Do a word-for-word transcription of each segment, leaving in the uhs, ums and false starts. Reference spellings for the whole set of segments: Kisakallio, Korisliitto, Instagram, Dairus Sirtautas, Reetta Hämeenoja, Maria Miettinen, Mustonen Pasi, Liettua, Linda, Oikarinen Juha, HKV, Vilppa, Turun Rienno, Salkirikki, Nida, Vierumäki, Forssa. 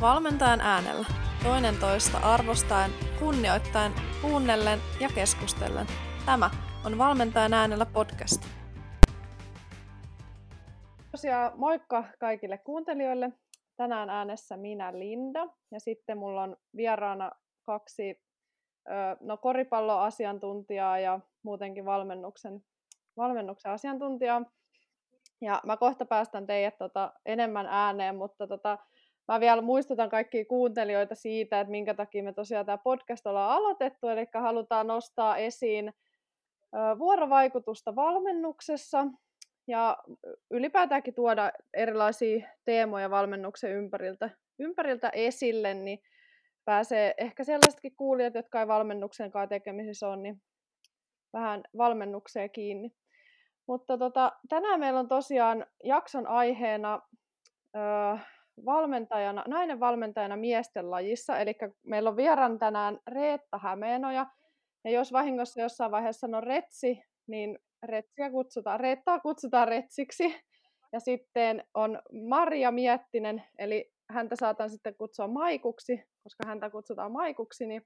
Valmentajan äänellä, toinen toista arvostaen, kunnioittain, kuunnellen ja keskustellen. Tämä on Valmentajan äänellä podcast. Tosiaan moikka kaikille kuuntelijoille. Tänään äänessä minä Linda ja sitten mulla on vieraana kaksi no, koripalloasiantuntijaa ja muutenkin valmennuksen, valmennuksen asiantuntijaa. Ja mä kohta päästän teidät tota enemmän ääneen, mutta tota, mä vielä muistutan kaikkia kuuntelijoita siitä, että minkä takia me tosiaan tämä podcast ollaan aloitettu. Eli halutaan nostaa esiin vuorovaikutusta valmennuksessa ja ylipäätäänkin tuoda erilaisia teemoja valmennuksen ympäriltä, ympäriltä esille, niin pääsee ehkä sellaisetkin kuulijat, jotka ei valmennuksenkaan tekemisissä ole, niin vähän valmennukseen kiinni. Mutta tota, tänään meillä on tosiaan jakson aiheena öö, valmentajana, nainen valmentajana miesten lajissa. Eli meillä on vieraan tänään Reetta Hämeenoja. Ja jos vahingossa jossain vaiheessa sanon retsi, niin retsiä kutsutaan, Reettaa kutsutaan retsiksi. Ja sitten on Maria Miettinen, eli häntä saatan sitten kutsua Maikuksi, koska häntä kutsutaan Maikuksi. Niin,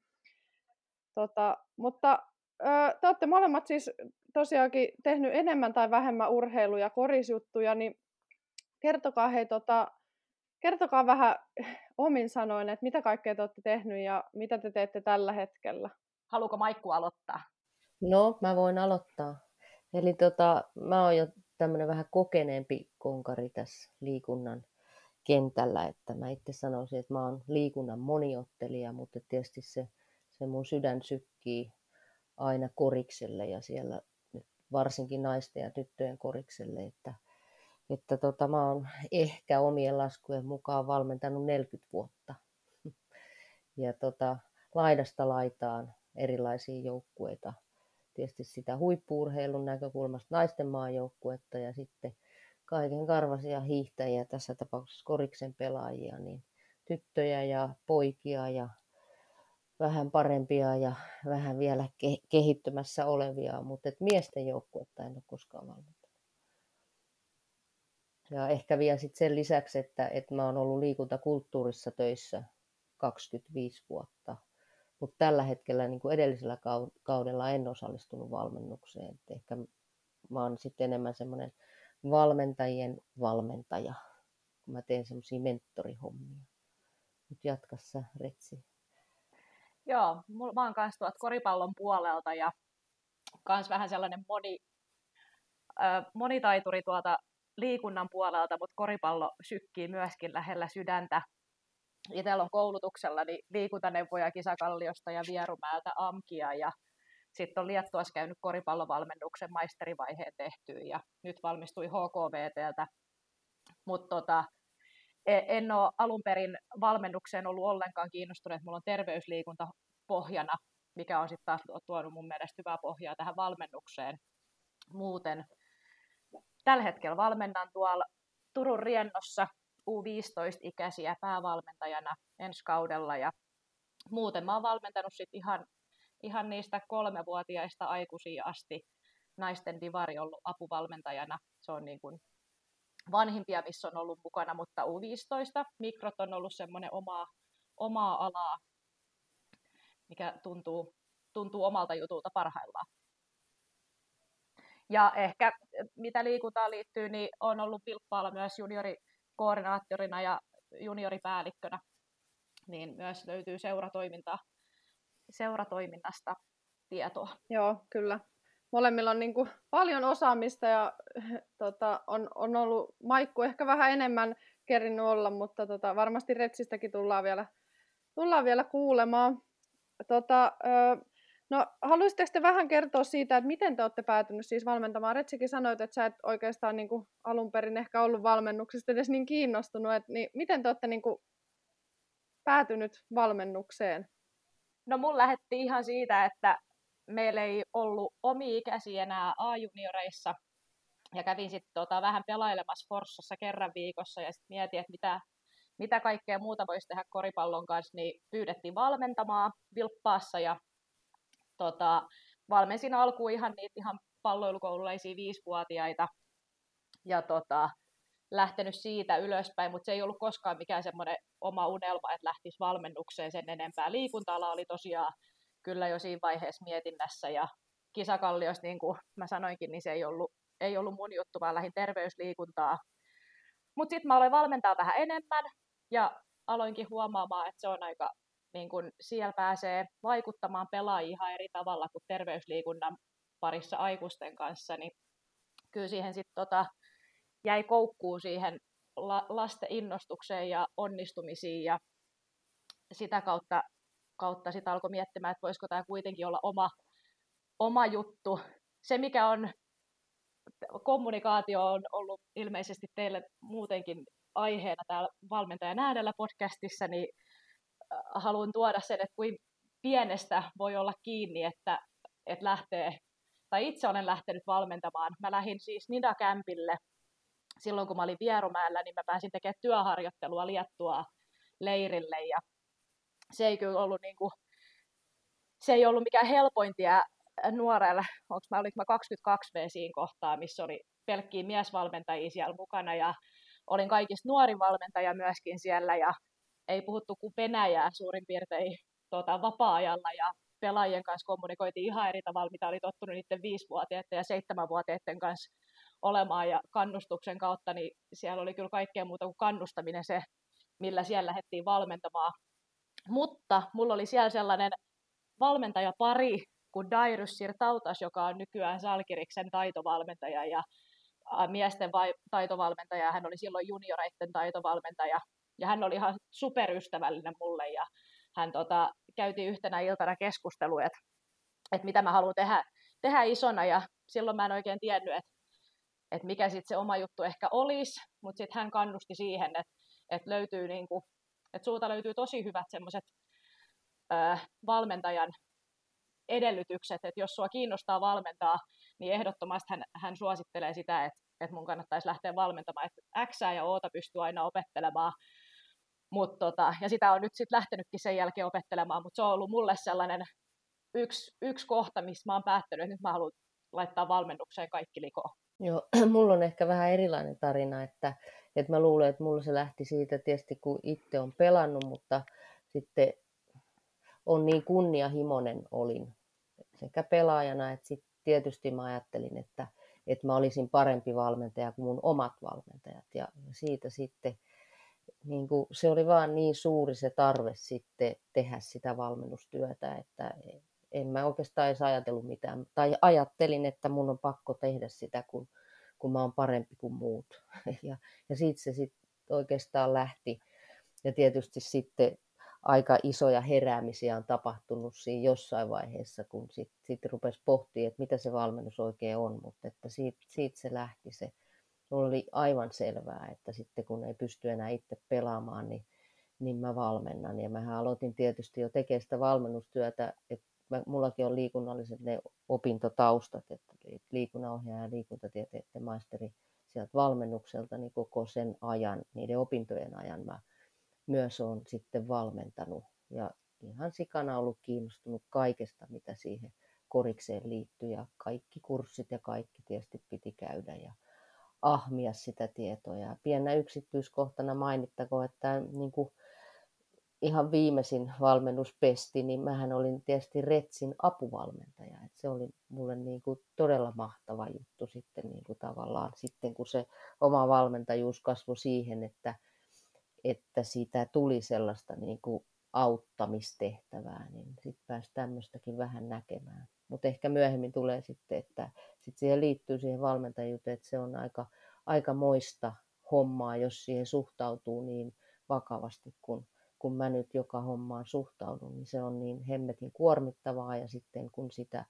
tota, mutta öö, te olette molemmat siis tosiaankin tehnyt enemmän tai vähemmän urheilu- ja korisjuttuja, niin kertokaa, hei, tota, kertokaa vähän omin sanoin, että mitä kaikkea te olette tehnyt ja mitä te teette tällä hetkellä. Haluuko Maikku aloittaa? No, mä voin aloittaa. Eli tota, mä oon jo tämmönen vähän kokeneempi konkari tässä liikunnan kentällä, että mä itse sanoisin, että mä oon liikunnan moniottelija, mutta tietysti se, se mun sydän sykkii aina korikselle ja siellä varsinkin naisten ja tyttöjen korikselle, että, että tota, mä oon ehkä omien laskujen mukaan valmentanut neljäkymmentä vuotta. Ja tota, laidasta laitaan erilaisia joukkueita, tietysti sitä huippu-urheilun näkökulmasta naisten maajoukkuetta ja sitten kaiken karvaisia hiihtäjiä, tässä tapauksessa koriksen pelaajia, niin tyttöjä ja poikia ja vähän parempia ja vähän vielä kehittymässä olevia, mutta et miesten joukkuetta en ole koskaan valmentanut. Ja ehkä vielä sit sen lisäksi, että et mä oon ollut liikuntakulttuurissa töissä kaksikymmentäviisi vuotta, mutta tällä hetkellä niin kuin edellisellä kaudella en osallistunut valmennukseen. Et ehkä mä oon sitten enemmän semmoinen valmentajien valmentaja, kun mä teen semmoisia mentorihommia. Nyt jatka sä, Retsi. Joo, mä oon kanssa tuolta koripallon puolelta ja kans vähän sellainen moni, äh, monitaituri tuolta liikunnan puolelta, mutta koripallo sykkii myöskin lähellä sydäntä. Itsellä on koulutuksellani liikuntaneuvoja Kisakalliosta ja Vierumäeltä A M Kia ja sitten on Liettuassa käynyt koripallovalmennuksen maisterivaiheen tehtyä ja nyt valmistui H K V:ltä, mutta tota, en ole alun perin valmennukseen ollut ollenkaan kiinnostunut, että mulla on terveysliikunta pohjana, mikä on sitten taas tuonut mun mielestä hyvää pohjaa tähän valmennukseen muuten. Tällä hetkellä valmennan tuolla Turun Riennossa U viisitoista-ikäisiä päävalmentajana ensi kaudella ja muuten mä oon valmentanut sit ihan, ihan niistä kolmevuotiaista aikuisiin asti. Naisten divari on ollut apuvalmentajana, se on niin kuin vanhimpia, missä on ollut mukana, mutta U viisitoista mikrot on ollut semmoinen omaa, omaa alaa, mikä tuntuu, tuntuu omalta jutulta parhaillaan. Ja ehkä mitä liikuntaan liittyy, niin olen ollut Vilppaalla myös juniorikoordinaattorina ja junioripäällikkönä, niin myös löytyy seuratoiminta, seuratoiminnasta tietoa. Joo, kyllä. Molemmilla on niin kuin paljon osaamista ja tota, on, on ollut Maikku ehkä vähän enemmän kerinnyt olla, mutta tota, varmasti Retsistäkin tullaan vielä, tullaan vielä kuulemaan. Tota, no, haluaisitteko te vähän kertoa siitä, että miten te olette päätynyt siis valmentamaan? Retsikin sanoit, että sä et oikeastaan niin kuin alun perin ehkä ollut valmennuksesta edes niin kiinnostunut, että niin miten te olette niin kuin päätynyt valmennukseen? No, mun lähdettiin ihan siitä, että meillä ei ollut omia ikäisiä enää A-junioreissa ja kävin sitten tota vähän pelailemassa Forssassa kerran viikossa ja sitten mietin, että mitä, mitä kaikkea muuta voisi tehdä koripallon kanssa, niin pyydettiin valmentamaan Vilppaassa ja tota, valmensin alkuun ihan niitä ihan palloilukoululaisia viisivuotiaita ja tota, lähtenyt siitä ylöspäin, mutta se ei ollut koskaan mikään semmoinen oma unelma, että lähtisi valmennukseen sen enempää. Liikunta-ala oli tosiaan kyllä jo siinä vaiheessa mietinnässä, ja Kisakalliossa, niin kuin mä sanoinkin, niin se ei ollut, ei ollut mun juttu, vaan lähdin terveysliikuntaa. Mutta sitten mä aloin valmentaa vähän enemmän, ja aloinkin huomaamaan, että se on aika, niin kun siellä pääsee vaikuttamaan pelaajiin ihan eri tavalla kuin terveysliikunnan parissa aikuisten kanssa, niin kyllä siihen sitten tota, jäi koukkuun siihen la- lasten innostukseen ja onnistumisiin, ja sitä kautta, kautta sitten alkoi miettimään, että voisiko tämä kuitenkin olla oma, oma juttu. Se, mikä on, kommunikaatio on ollut ilmeisesti teille muutenkin aiheena täällä Valmentajan äärellä podcastissa, niin haluan tuoda sen, että kuin pienestä voi olla kiinni, että, että lähtee, tai itse olen lähtenyt valmentamaan. Mä lähdin siis Nida-kämpille silloin, kun mä olin Vierumäellä, niin mä pääsin tekemään työharjoittelua Liettua leirille, ja se ei kyllä ollut, niin kuin, se ei ollut mikään helpoin tie nuorelle. Onks mä, olinko mä kaksikymmentäkaksi vuotta siinä kohtaa, missä oli pelkkiä miesvalmentajia siellä mukana, ja olin kaikista nuorin valmentaja myöskin siellä, ja ei puhuttu kuin venäjää suurin piirtein tuota, vapaa-ajalla, ja pelaajien kanssa kommunikoitiin ihan eri tavalla, mitä oli tottunut niiden viisivuotiaiden ja seitsemänvuotiaiden kanssa olemaan, ja kannustuksen kautta, niin siellä oli kyllä kaikkea muuta kuin kannustaminen se, millä siellä lähdettiin valmentamaan. Mutta mulla oli siellä sellainen valmentajapari kuin Dairus Sirtautas, joka on nykyään Salkiriksen taitovalmentaja ja miesten taitovalmentaja, hän oli silloin junioreiden taitovalmentaja, ja hän oli ihan superystävällinen mulle, ja hän tota, käytiin yhtenä iltana keskustelua, että, että mitä mä haluan tehdä, tehdä isona, ja silloin mä en oikein tiennyt, että, että mikä sitten se oma juttu ehkä olisi, mutta sitten hän kannusti siihen, että, että, löytyy niinku, että sulta löytyy tosi hyvät semmoiset valmentajan edellytykset, että jos sua kiinnostaa valmentaa, niin ehdottomasti hän, hän suosittelee sitä, että, että mun kannattaisi lähteä valmentamaan, että Xää ja Oota pystyy aina opettelemaan. Mut tota, ja sitä on nyt sitten lähtenytkin sen jälkeen opettelemaan, mutta se on ollut mulle sellainen yksi, yksi kohta, missä mä oon päättänyt, että nyt mä haluan laittaa valmennukseen kaikki likoon. Joo, mulla on ehkä vähän erilainen tarina, että, että mä luulen, että mulla se lähti siitä tietysti, kun itse on pelannut, mutta sitten on niin kunnianhimoinen olin sekä pelaajana, että sitten tietysti mä ajattelin, että, että mä olisin parempi valmentaja kuin mun omat valmentajat, ja siitä sitten niin kuin se oli vaan niin suuri se tarve sitten tehdä sitä valmennustyötä, että en mä oikeastaan edes ajatellut mitään. Tai ajattelin, että mun on pakko tehdä sitä, kun, kun mä oon parempi kuin muut. Ja, ja siitä se sitten oikeastaan lähti. Ja tietysti sitten aika isoja heräämisiä on tapahtunut siinä jossain vaiheessa, kun sitten sit rupesi pohtimaan, että mitä se valmennus oikein on. Mutta että siitä, siitä se lähti se. Mulla oli aivan selvää, että sitten kun ei pysty enää itse pelaamaan, niin, niin mä valmennan. Ja mä aloitin tietysti jo tekemään sitä valmennustyötä, että mä, mullakin on liikunnalliset ne opintotaustat, että liikunnanohjaaja ja liikuntatieteiden maisteri sieltä valmennukselta, niin koko sen ajan, niiden opintojen ajan mä myös olen sitten valmentanut. Ja ihan sikana ollut kiinnostunut kaikesta, mitä siihen korikseen liittyy, ja kaikki kurssit ja kaikki tietysti piti käydä ja ahmia sitä tietoa. Ja pienä yksityiskohtana mainittakoon, että niin kuin ihan viimeisin valmennuspesti, niin mähän olin tietysti Retsin apuvalmentaja. Et se oli mulle niin kuin todella mahtava juttu sitten niin kuin tavallaan sitten, kun se oma valmentajuus kasvoi siihen, että, että siitä tuli sellaista niin kuin auttamistehtävää, niin sitten pääsi tämmöistäkin vähän näkemään. Mutta ehkä myöhemmin tulee sitten, että sit siihen liittyy siihen valmentajuuteen, että se on aika, aika moista hommaa, jos siihen suhtautuu niin vakavasti, kun, kun mä nyt joka hommaan suhtaudun, niin se on niin hemmetin kuormittavaa, ja sitten kun sitä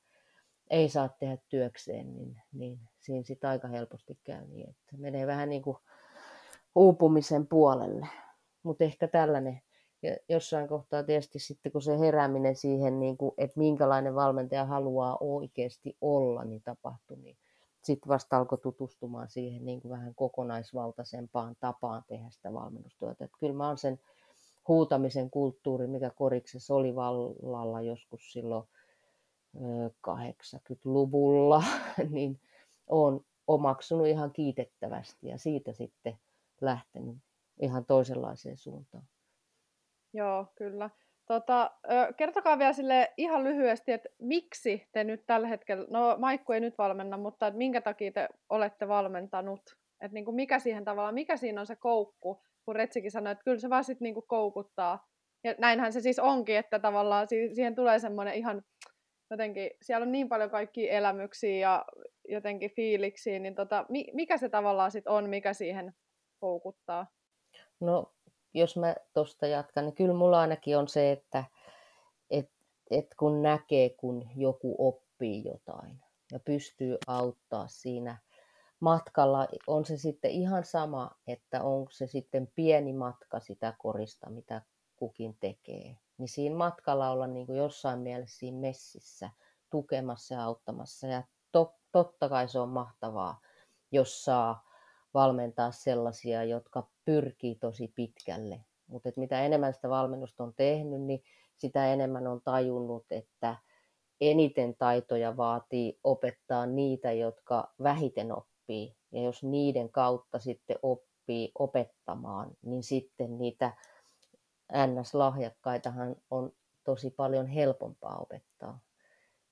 ei saa tehdä työkseen, niin, niin siinä sitten aika helposti käy niin, että menee vähän niin kuin uupumisen puolelle. Mutta ehkä tällainen. Ja jossain kohtaa tietysti sitten, kun se herääminen siihen, niin kuin, että minkälainen valmentaja haluaa oikeasti olla, niin tapahtui, niin sitten vasta alkoi tutustumaan siihen niin kuin vähän kokonaisvaltaisempaan tapaan tehdä sitä valmennustyötä. Että kyllä mä oon sen huutamisen kulttuuri, mikä koriksessa oli vallalla joskus silloin kahdeksankymmentäluvulla, niin oon omaksunut ihan kiitettävästi, ja siitä sitten lähtenyt ihan toisenlaiseen suuntaan. Joo, kyllä. Tota, kertokaa vielä sille ihan lyhyesti, että miksi te nyt tällä hetkellä, no Maikku ei nyt valmenna, mutta minkä takia te olette valmentanut? Että niin kuin mikä siihen tavallaan, mikä siinä on se koukku, kun Retsikin sanoi, että kyllä se vaan sitten niin kuin koukuttaa. Ja näinhän se siis onkin, että tavallaan siihen tulee semmoinen ihan jotenkin, siellä on niin paljon kaikkia elämyksiä ja jotenkin fiiliksiä, niin tota, mikä se tavallaan sitten on, mikä siihen koukuttaa? No jos mä tuosta jatkan, niin kyllä mulla ainakin on se, että et, et kun näkee, kun joku oppii jotain ja pystyy auttaa siinä matkalla, on se sitten ihan sama, että onko se sitten pieni matka sitä korista, mitä kukin tekee, niin siinä matkalla olla niin kuin jossain mielessä siinä messissä tukemassa ja auttamassa. Ja to, totta kai se on mahtavaa, jos saa valmentaa sellaisia, jotka pyrkii tosi pitkälle. Mutta mitä enemmän sitä valmennusta on tehnyt, niin sitä enemmän on tajunnut, että eniten taitoja vaatii opettaa niitä, jotka vähiten oppii. Ja jos niiden kautta sitten oppii opettamaan, niin sitten niitä N S-lahjakkaitahan on tosi paljon helpompaa opettaa.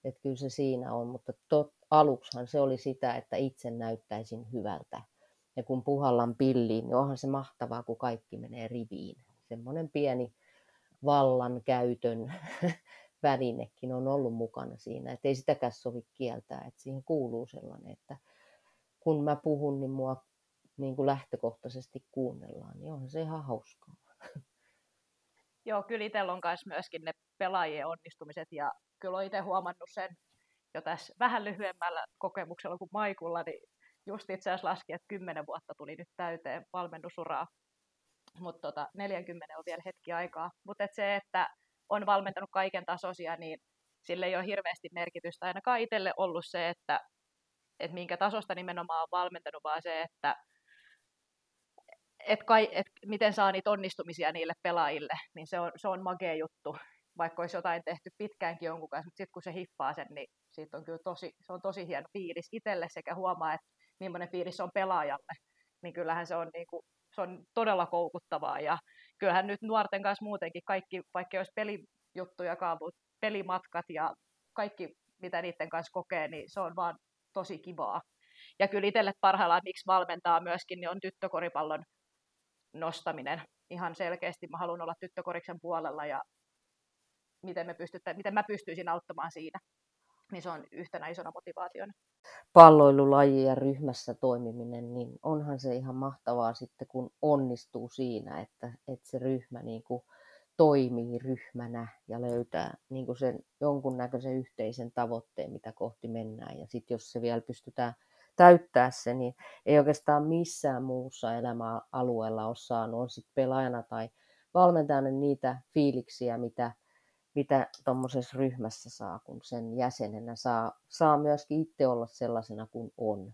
Et kyllä se siinä on, mutta tot, aluksihan se oli sitä, että itse näyttäisin hyvältä. Ja kun puhallan pilliin, niin onhan se mahtavaa, kun kaikki menee riviin. Semmoinen pieni vallankäytön välinekin on ollut mukana siinä. Et ei sitäkään sovi kieltää, että siihen kuuluu sellainen, että kun mä puhun, niin mua niin kuin lähtökohtaisesti kuunnellaan. Niin onhan se ihan hauskaa. Joo, kyllä itsellä on kanssa myöskin ne pelaajien onnistumiset, ja kyllä olen itse huomannut sen jo tässä vähän lyhyemmällä kokemuksella kuin Maikulla, niin just itse asiassa laski, että kymmenen vuotta tuli nyt täyteen valmennusuraa, mutta tota, neljäkymmentä on vielä hetki aikaa. Mutta et se, että on valmentanut kaiken tasoisia, niin sille ei ole hirveästi merkitystä ainakaan itselle ollut se, että et minkä tasosta nimenomaan on valmentanut, vaan se, että Et kai, et miten saa niitä onnistumisia niille pelaajille, niin se on, se on magea juttu, vaikka olisi jotain tehty pitkäänkin jonkun kanssa, mutta sitten kun se hiffaa sen, niin siitä on kyllä tosi, se on tosi hieno fiilis itselle sekä huomaa, että millainen fiilis se on pelaajalle, niin kyllähän se on, niin kuin, se on todella koukuttavaa, ja kyllähän nyt nuorten kanssa muutenkin kaikki, vaikka olisi pelijuttuja, kaavut, pelimatkat ja kaikki, mitä niiden kanssa kokee, niin se on vaan tosi kivaa. Ja kyllä itselle parhaillaan, miksi valmentaa myöskin, niin on tyttökoripallon nostaminen. Ihan selkeästi mä haluan olla tyttökoriksen puolella ja miten, me pystyttä, miten mä pystyisin auttamaan siinä. Niin se on yhtenä isona motivaationa. Palloilulaji ja ryhmässä toimiminen, niin onhan se ihan mahtavaa sitten, kun onnistuu siinä, että, että se ryhmä niin kuin toimii ryhmänä ja löytää niin kuin sen jonkunnäköisen yhteisen tavoitteen, mitä kohti mennään. Ja sitten jos se vielä pystytään täyttää se, niin ei oikeastaan missään muussa elämäalueella ole saanut, on sitten pelaajana tai valmentajana niitä fiiliksiä, mitä, mitä tuommoisessa ryhmässä saa, kun sen jäsenenä saa, saa myöskin itse olla sellaisena kuin on.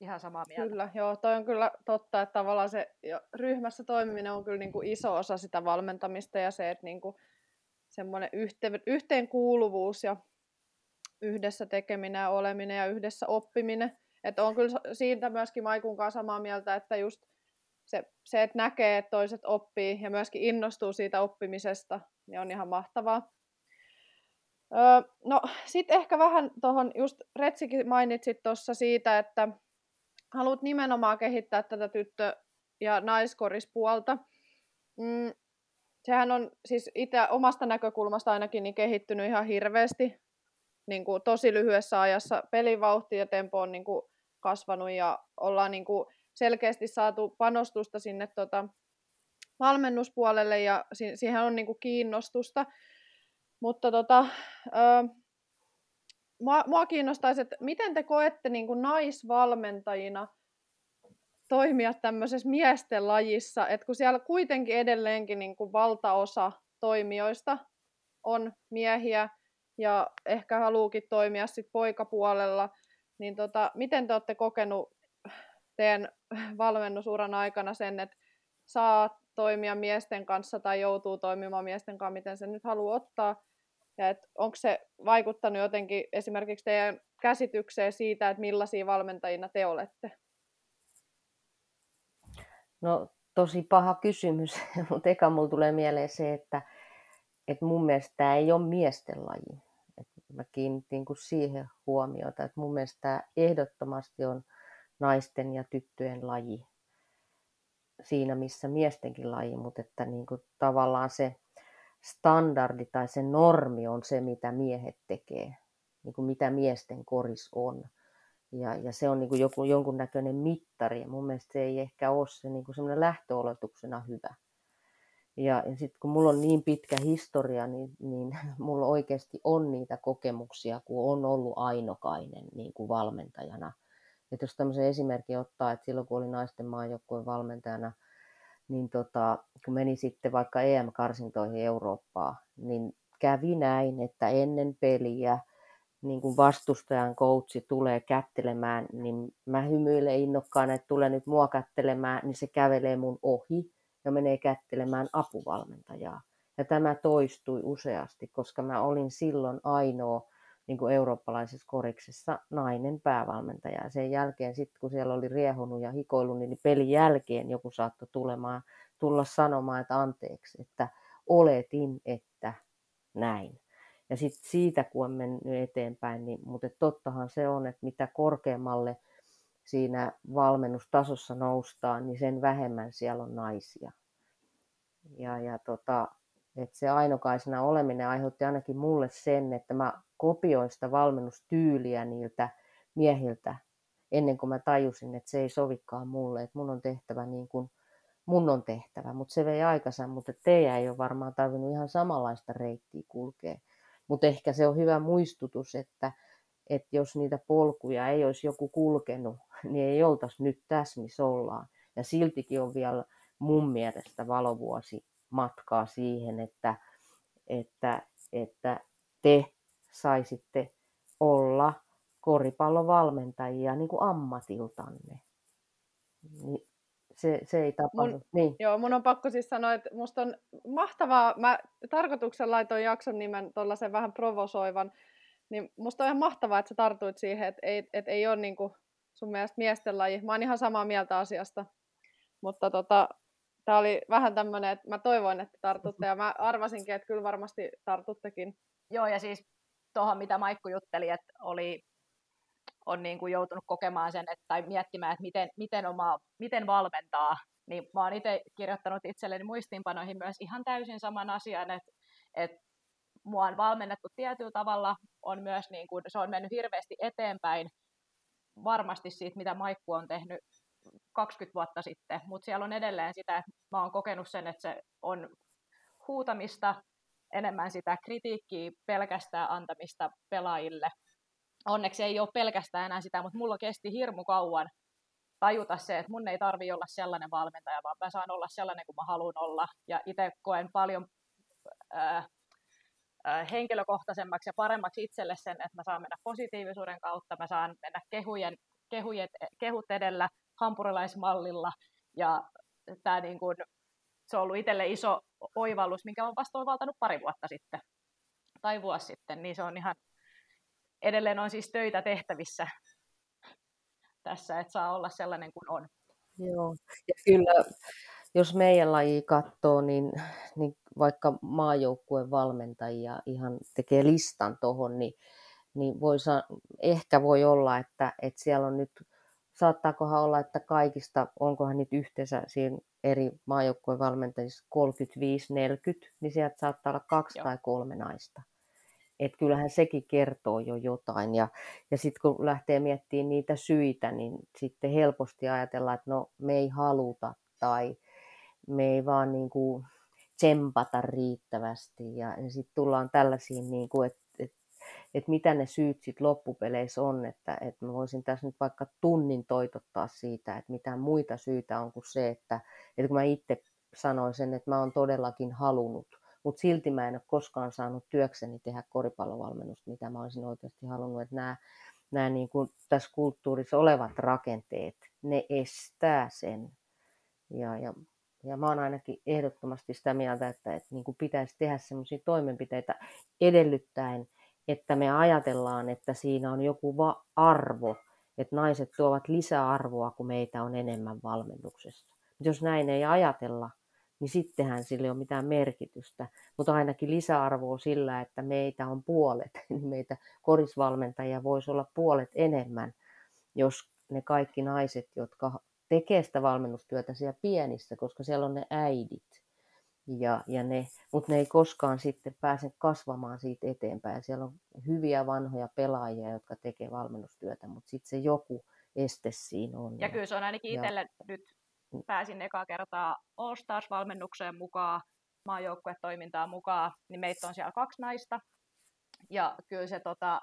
Ihan samaa mieltä. Kyllä, joo, toi on kyllä totta, että tavallaan se ryhmässä toimiminen on kyllä niin kuin iso osa sitä valmentamista ja se, että niin kuin semmoinen yhteen, yhteenkuuluvuus ja yhdessä tekeminen ja oleminen ja yhdessä oppiminen. Että on kyllä siitä myöskin Maikunkaan samaa mieltä, että just se, se, että näkee, että toiset oppii ja myöskin innostuu siitä oppimisesta, niin on ihan mahtavaa. Öö, no sitten ehkä vähän tuohon, just Retsikin mainitsit tuossa siitä, että haluat nimenomaan kehittää tätä tyttö- ja naiskorispuolta. Mm, sehän on siis itse omasta näkökulmasta ainakin niin kehittynyt ihan hirveästi. Niin kuin tosi lyhyessä ajassa pelivauhti ja tempo on niin kuin kasvanut ja ollaan niin kuin selkeästi saatu panostusta sinne tota valmennuspuolelle ja si- siihen on niin kuin kiinnostusta. Mutta tota, ö, mua, mua kiinnostaisi, että miten te koette niin kuin naisvalmentajina toimia tämmöisessä miesten lajissa, että kun siellä kuitenkin edelleenkin niin kuin valtaosa toimijoista on miehiä, ja ehkä haluukin toimia sitten poikapuolella, niin tota, miten te olette kokenut teidän valmennusuran aikana sen, että saa toimia miesten kanssa tai joutuu toimimaan miesten kanssa, miten sen nyt haluaa ottaa, ja onko se vaikuttanut jotenkin esimerkiksi teidän käsitykseen siitä, että millaisia valmentajina te olette? No tosi paha kysymys, mutta eka mulla tulee mieleen se, että, että mun mielestä tämä ei ole miesten laji. Et mä kiinnitin siihen huomiota, että mun mielestä tämä ehdottomasti on naisten ja tyttöjen laji siinä, missä miestenkin laji, mutta että niin kuin tavallaan se standardi tai se normi on se, mitä miehet tekee, niin kuin mitä miesten koris on. Ja, ja se on niin kuin joku, jonkunnäköinen mittari ja mun mielestä se ei ehkä ole se, niin kuin semmoinen lähtöoletuksena hyvä. Ja, ja sitten kun mulla on niin pitkä historia, niin, niin mulla oikeasti on niitä kokemuksia, kun on ollut ainokainen niin kuin valmentajana. Että jos tämmöisen esimerkin ottaa, että silloin kun oli naisten maajoukkueen valmentajana, niin tota, kun meni sitten vaikka E M-karsintoihin Eurooppaan, niin kävi näin, että ennen peliä niin kun vastustajan coachi tulee kättelemään, niin mä hymyilen innokkaana, että tulee nyt mua kättelemään, niin se kävelee mun ohi ja menee kättelemään apuvalmentajaa. Ja tämä toistui useasti, koska mä olin silloin ainoa niin kuin eurooppalaisessa koriksessa nainen päävalmentaja. Ja sen jälkeen, sit, kun siellä oli riehunut ja hikoillut, niin pelin jälkeen joku saattoi tulemaan, tulla sanomaan, että anteeksi, että oletin, että näin. Ja sitten siitä, kun on mennyt eteenpäin, niin, mutta tottahan se on, että mitä korkeammalle siinä valmennustasossa noustaan, niin sen vähemmän siellä on naisia. Ja, ja tota, että se ainokaisena oleminen aiheutti ainakin mulle sen, että mä kopioin sitä valmennustyyliä niiltä miehiltä ennen kuin mä tajusin, että se ei sovikaan mulle, että mun on tehtävä niin kuin mun on tehtävä, mutta se vei aikansa, mutta teidän ei ole varmaan tarvinnut ihan samanlaista reittiä kulkea. Mutta ehkä se on hyvä muistutus, että, että jos niitä polkuja ei olisi joku kulkenut, niin ei oltaisi nyt tässä, missä ollaan. Ja siltikin on vielä mun mielestä valovuosi matkaa siihen, että, että, että te saisitte olla koripallovalmentajia niin kuin ammatiltanne. Niin. Se, se ei tapahdu. Mun, niin. Joo, mun on pakko siis sanoa, että musta on mahtavaa, mä tarkoituksella laitoin jakson nimen tuollaisen vähän provosoivan, niin musta on ihan mahtavaa, että sä tartuit siihen, että ei, et ei ole niin kuin sun mielestä miesten laji. Mä oon ihan samaa mieltä asiasta, mutta tota, tää oli vähän tämmönen, että mä toivoin, että tartutte ja mä arvasinkin, että kyllä varmasti tartuttekin. Joo, ja siis tuohon mitä Maikku jutteli, että oli... on niin kuin joutunut kokemaan sen, että, tai miettimään, että miten, miten, oma, miten valmentaa, niin mä oon itse kirjoittanut itselleni muistiinpanoihin myös ihan täysin saman asian, että, että mua on valmennettu tietyllä tavalla, on myös niin kuin, se on mennyt hirveästi eteenpäin varmasti siitä, mitä Maikku on tehnyt kaksikymmentä vuotta sitten, mutta siellä on edelleen sitä, että mä oon kokenut sen, että se on huutamista, enemmän sitä kritiikkiä, pelkästään antamista pelaajille. Onneksi ei ole pelkästään enää sitä, mutta mulla kesti hirmu kauan tajuta se, että mun ei tarvitse olla sellainen valmentaja, vaan mä saan olla sellainen kuin mä haluan olla. Ja itse koen paljon äh, äh, henkilökohtaisemmaksi ja paremmaksi itselle sen, että mä saan mennä positiivisuuden kautta, mä saan mennä kehujen, kehujen, kehut edellä hampurilaismallilla. Ja tää niin kun, se on ollut itselle iso oivallus, minkä olen vasta oivaltanut pari vuotta sitten tai vuosi sitten, niin se on ihan... Edelleen on siis töitä tehtävissä tässä, että saa olla sellainen kuin on. Joo, ja kyllä jos meidän laji katsoo, niin, niin vaikka maajoukkueen valmentajia ihan tekee listan tuohon, niin, niin voi saa, ehkä voi olla, että, että siellä on nyt, saattaakohan olla, että kaikista, onkohan nyt yhteensä siinä eri maajoukkueen valmentajissa kolmekymmentäviisi neljäkymmentä, niin sieltä saattaa olla kaksi Joo. tai kolme naista. Että kyllähän sekin kertoo jo jotain. Ja, ja sitten kun lähtee miettimään niitä syitä, niin sitten helposti ajatellaan, että no me ei haluta tai me ei vaan niin kuin tsempata riittävästi. Ja, ja sitten tullaan tällaisiin, niin kuin, että, että, että mitä ne syyt sitten loppupeleissä on. Että, että mä voisin tässä nyt vaikka tunnin toitottaa siitä, että mitä muita syitä on kuin se, että, että kun mä itse sanoin sen, että mä oon todellakin halunnut. Mutta silti mä en ole koskaan saanut työkseni tehdä koripallovalmennusta, mitä mä olisin oikeasti halunnut. Että nämä, nämä niin kuin tässä kulttuurissa olevat rakenteet, ne estää sen. Ja, ja, ja mä oon ainakin ehdottomasti sitä mieltä, että, että niin kuin pitäisi tehdä sellaisia toimenpiteitä edellyttäen, että me ajatellaan, että siinä on joku va- arvo, että naiset tuovat lisäarvoa, kun meitä on enemmän valmennuksessa. Mutta jos näin ei ajatella, niin sittenhän sillä ei ole mitään merkitystä. Mutta ainakin lisäarvoa sillä, että meitä on puolet, niin meitä korisvalmentajia voisi olla puolet enemmän, jos ne kaikki naiset, jotka tekee sitä valmennustyötä siellä pienissä, koska siellä on ne äidit. Ja, ja ne, mutta ne ei koskaan sitten pääse kasvamaan siitä eteenpäin. Siellä on hyviä vanhoja pelaajia, jotka tekee valmennustyötä, mutta sitten se joku este siinä on. Ja kyllä se on ainakin itselle nyt. Pääsin ekaa kertaa All-Stars-valmennukseen mukaan, maajoukkuetoimintaan mukaan, niin meitä on siellä kaksi naista. Ja kyllä se tota,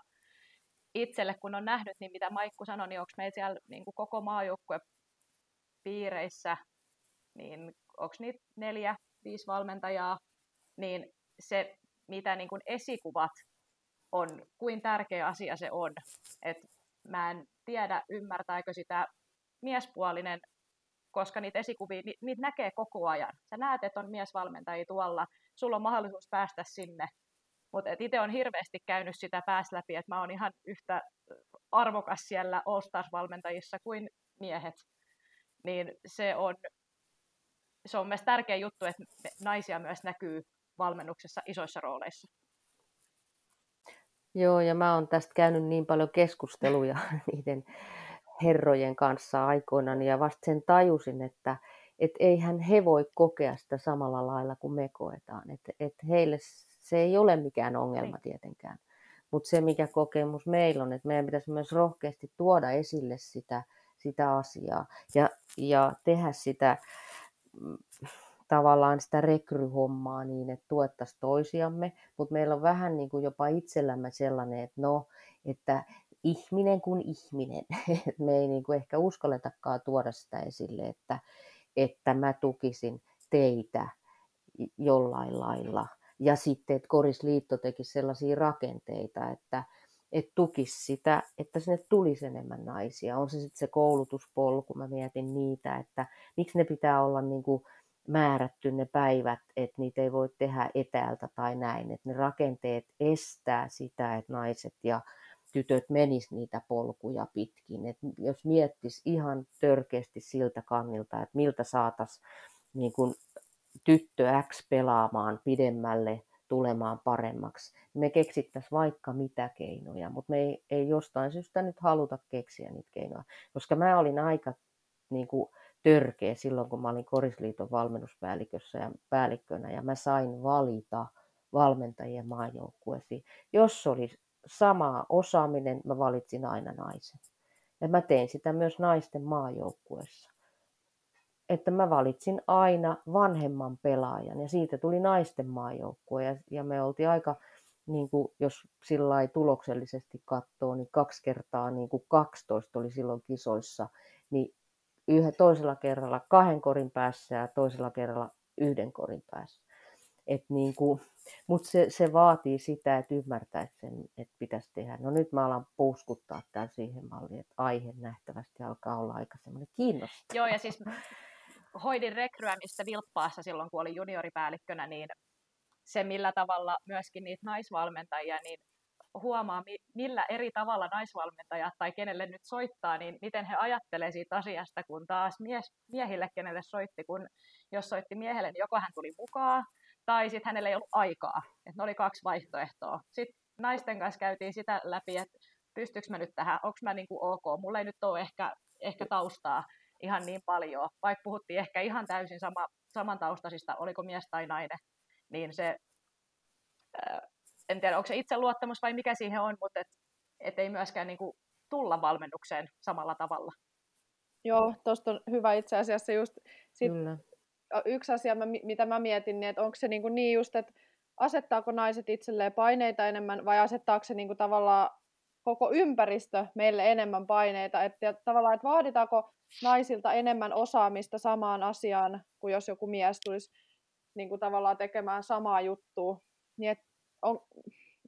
itselle, kun on nähnyt, niin mitä Maikku sanoi, niin onko meillä siellä niin kuin koko maajoukkuepiireissä, niin onko niitä neljä, viisi valmentajaa, niin se, mitä niin kuin esikuvat on, kuin tärkeä asia se on. Et mä en tiedä, ymmärtääkö sitä miespuolinen, koska niitä esikuvia, niitä näkee koko ajan. Sä näet, että on miesvalmentajia tuolla, sulla on mahdollisuus päästä sinne. Mutta itse on hirveästi käynyt sitä päästä läpi, että mä oon ihan yhtä arvokas siellä All-Stars-valmentajissa kuin miehet. Niin se on, se on myös tärkeä juttu, että naisia myös näkyy valmennuksessa isoissa rooleissa. Joo, ja mä oon tästä käynyt niin paljon keskusteluja niiden herrojen kanssa aikoinaan, ja vasta sen tajusin, että et eihän he voi kokea sitä samalla lailla kuin me koetaan. Et, et heille se ei ole mikään ongelma tietenkään, mutta se mikä kokemus meillä on, että meidän pitäisi myös rohkeasti tuoda esille sitä, sitä asiaa ja, ja tehdä sitä tavallaan sitä rekryhommaa niin, että tuettaisiin toisiamme, mutta meillä on vähän niin kuin jopa itsellämme sellainen, että no, että ihminen kuin ihminen. Me ei niin kuin ehkä uskalletakaan tuoda sitä esille, että, että mä tukisin teitä jollain lailla. Ja sitten, että Korisliitto tekisi sellaisia rakenteita, että, että tukisi sitä, että sinne tulisi enemmän naisia. On se sitten se koulutuspolku, mä mietin niitä, että miksi ne pitää olla niin kuin määrätty ne päivät, että niitä ei voi tehdä etäältä tai näin. Että ne rakenteet estää sitä, että naiset ja tytöt menis niitä polkuja pitkin. Et jos miettis ihan törkeästi siltä kannilta, että miltä saataisiin niin kun tyttö X pelaamaan pidemmälle, tulemaan paremmaksi, niin me keksittäisiin vaikka mitä keinoja, mutta me ei, ei jostain syystä nyt haluta keksiä niitä keinoja. Koska mä olin aika niin kun törkeä silloin, kun mä olin Korisliiton valmennuspäällikössä ja päällikkönä, ja mä sain valita valmentajien maajoukkueisiin. Jos olisi sama osaaminen, mä valitsin aina naisen. Ja mä tein sitä myös naisten maajoukkuessa. Että mä valitsin aina vanhemman pelaajan ja siitä tuli naisten maajoukkue. Ja, ja me oltiin aika, niin kuin, jos sillai tuloksellisesti katsoo, niin kaksi kertaa niin kuin kaksitoista oli silloin kisoissa. Niin yhä, toisella kerralla kahden korin päässä ja toisella kerralla yhden korin päässä. Niin mutta se, se vaatii sitä, että ymmärtää sen, että pitäisi tehdä. No nyt mä alan puuskuttaa tämän siihen malliin, että aihe nähtävästi alkaa olla aika semmoinen kiinnostava. Joo, ja siis hoidin rekryämistä Vilppaassa silloin, kun olin junioripäällikkönä, niin se millä tavalla myöskin niitä naisvalmentajia, niin huomaa millä eri tavalla naisvalmentajat tai kenelle nyt soittaa, niin miten he ajattelee siitä asiasta, kun taas mies, miehille kenelle soitti, kun jos soitti miehelle, niin joko hän tuli mukaan, tai sitten hänellä ei ollut aikaa. Et ne oli kaksi vaihtoehtoa. Sitten naisten kanssa käytiin sitä läpi, että pystyykö mä nyt tähän, onko mä niin kuin ok, mulla ei nyt ole ehkä, ehkä taustaa ihan niin paljon. Vaikka puhuttiin ehkä ihan täysin sama, samantaustaisista, oliko mies tai nainen, niin se, ää, en tiedä, onko se itseluottamus vai mikä siihen on, mutta et, et ei myöskään niin kuin tulla valmennukseen samalla tavalla. Joo, tuosta on hyvä itse asiassa just sit. Kyllä. Yksi asia, mitä mä mietin, niin että onko se niin, niin just, että asettaako naiset itselleen paineita enemmän vai asettaako se niin tavallaan koko ympäristö meille enemmän paineita? Että tavallaan, että vaaditaanko naisilta enemmän osaamista samaan asiaan kuin jos joku mies tulisi niin tavallaan tekemään samaa juttua. Niin että on,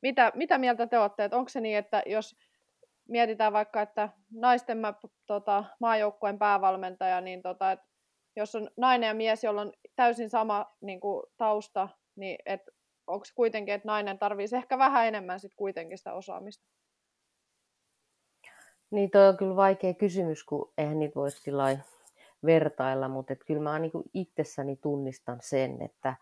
mitä, mitä mieltä te olette? Että onko se niin, että jos mietitään vaikka, että naisten mä, tota, maajoukkueen päävalmentaja, niin tota, että jos on nainen ja mies, jolla on täysin sama niin kuin, tausta, niin onko kuitenkin, että nainen tarvitsisi ehkä vähän enemmän sit kuitenkin sitä osaamista? Niin, toi on kyllä vaikea kysymys, kun eihän niitä voi sillä vertailla, mutta kyllä mä niin kuin itsessäni tunnistan sen, että,